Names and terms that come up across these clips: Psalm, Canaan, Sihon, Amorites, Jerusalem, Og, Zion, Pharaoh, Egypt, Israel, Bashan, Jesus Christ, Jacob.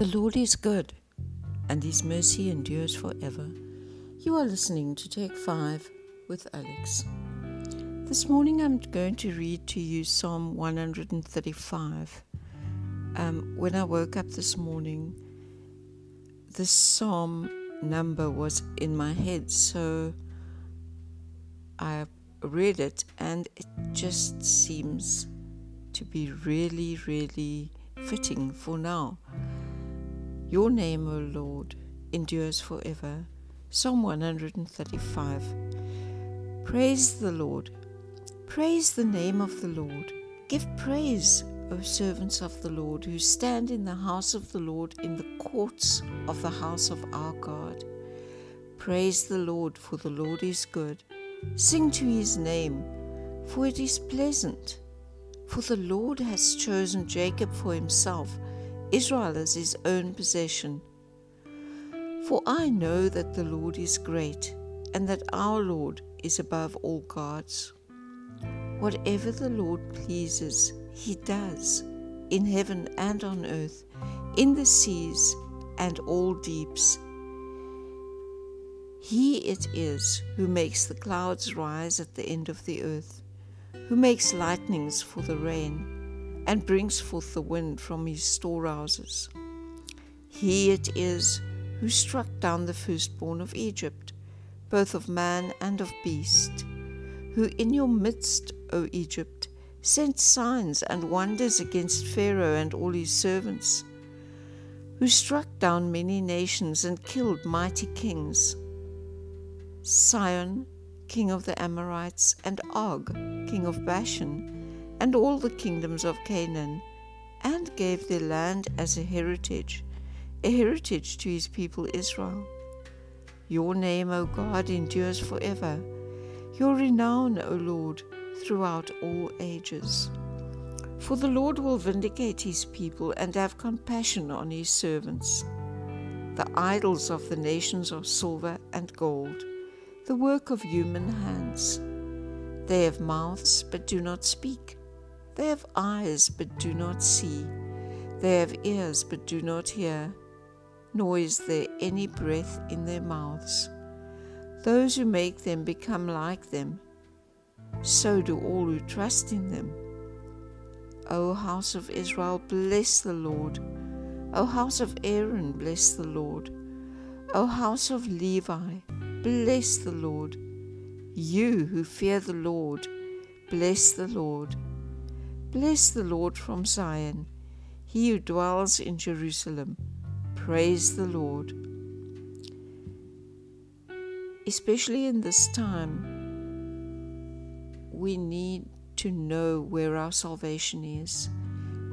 The Lord is good, and His mercy endures forever. You are listening to Take 5 with Alex. This morning I'm going to read to you Psalm 135. When I woke up this morning, this psalm number was in my head, so I read it, and it just seems to be really, really fitting for now. Your name, O Lord, endures forever. Psalm 135. Praise the Lord. Praise the name of the Lord. Give praise, O servants of the Lord, who stand in the house of the Lord, in the courts of the house of our God. Praise the Lord, for the Lord is good. Sing to His name, for it is pleasant. For the Lord has chosen Jacob for Himself, Israel as His own possession. For I know that the Lord is great, and that our Lord is above all gods. Whatever the Lord pleases, He does, in heaven and on earth, in the seas and all deeps. He it is who makes the clouds rise at the end of the earth, who makes lightnings for the rain, and brings forth the wind from His storehouses. He it is who struck down the firstborn of Egypt, both of man and of beast, who in your midst, O Egypt, sent signs and wonders against Pharaoh and all his servants, who struck down many nations and killed mighty kings, Sihon, king of the Amorites, and Og, king of Bashan, and all the kingdoms of Canaan, and gave their land as a heritage to His people Israel. Your name, O God, endures forever, your renown, O Lord, throughout all ages. For the Lord will vindicate His people and have compassion on His servants. The idols of the nations are silver and gold, the work of human hands. They have mouths but do not speak. They have eyes but do not see. They have ears but do not hear, nor is there any breath in their mouths. Those who make them become like them. So do all who trust in them. O house of Israel, bless the Lord. O house of Aaron, bless the Lord. O house of Levi, bless the Lord. You who fear the Lord, bless the Lord. Bless the Lord from Zion, he who dwells in Jerusalem. Praise the Lord. Especially in this time, we need to know where our salvation is,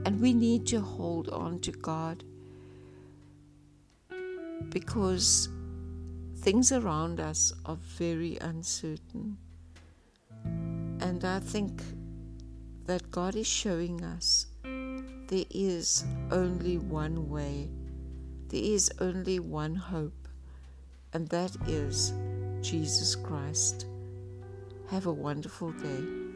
and we need to hold on to God, because things around us are very uncertain. And I think that God is showing us there is only one way, there is only one hope, and that is Jesus Christ. Have a wonderful day.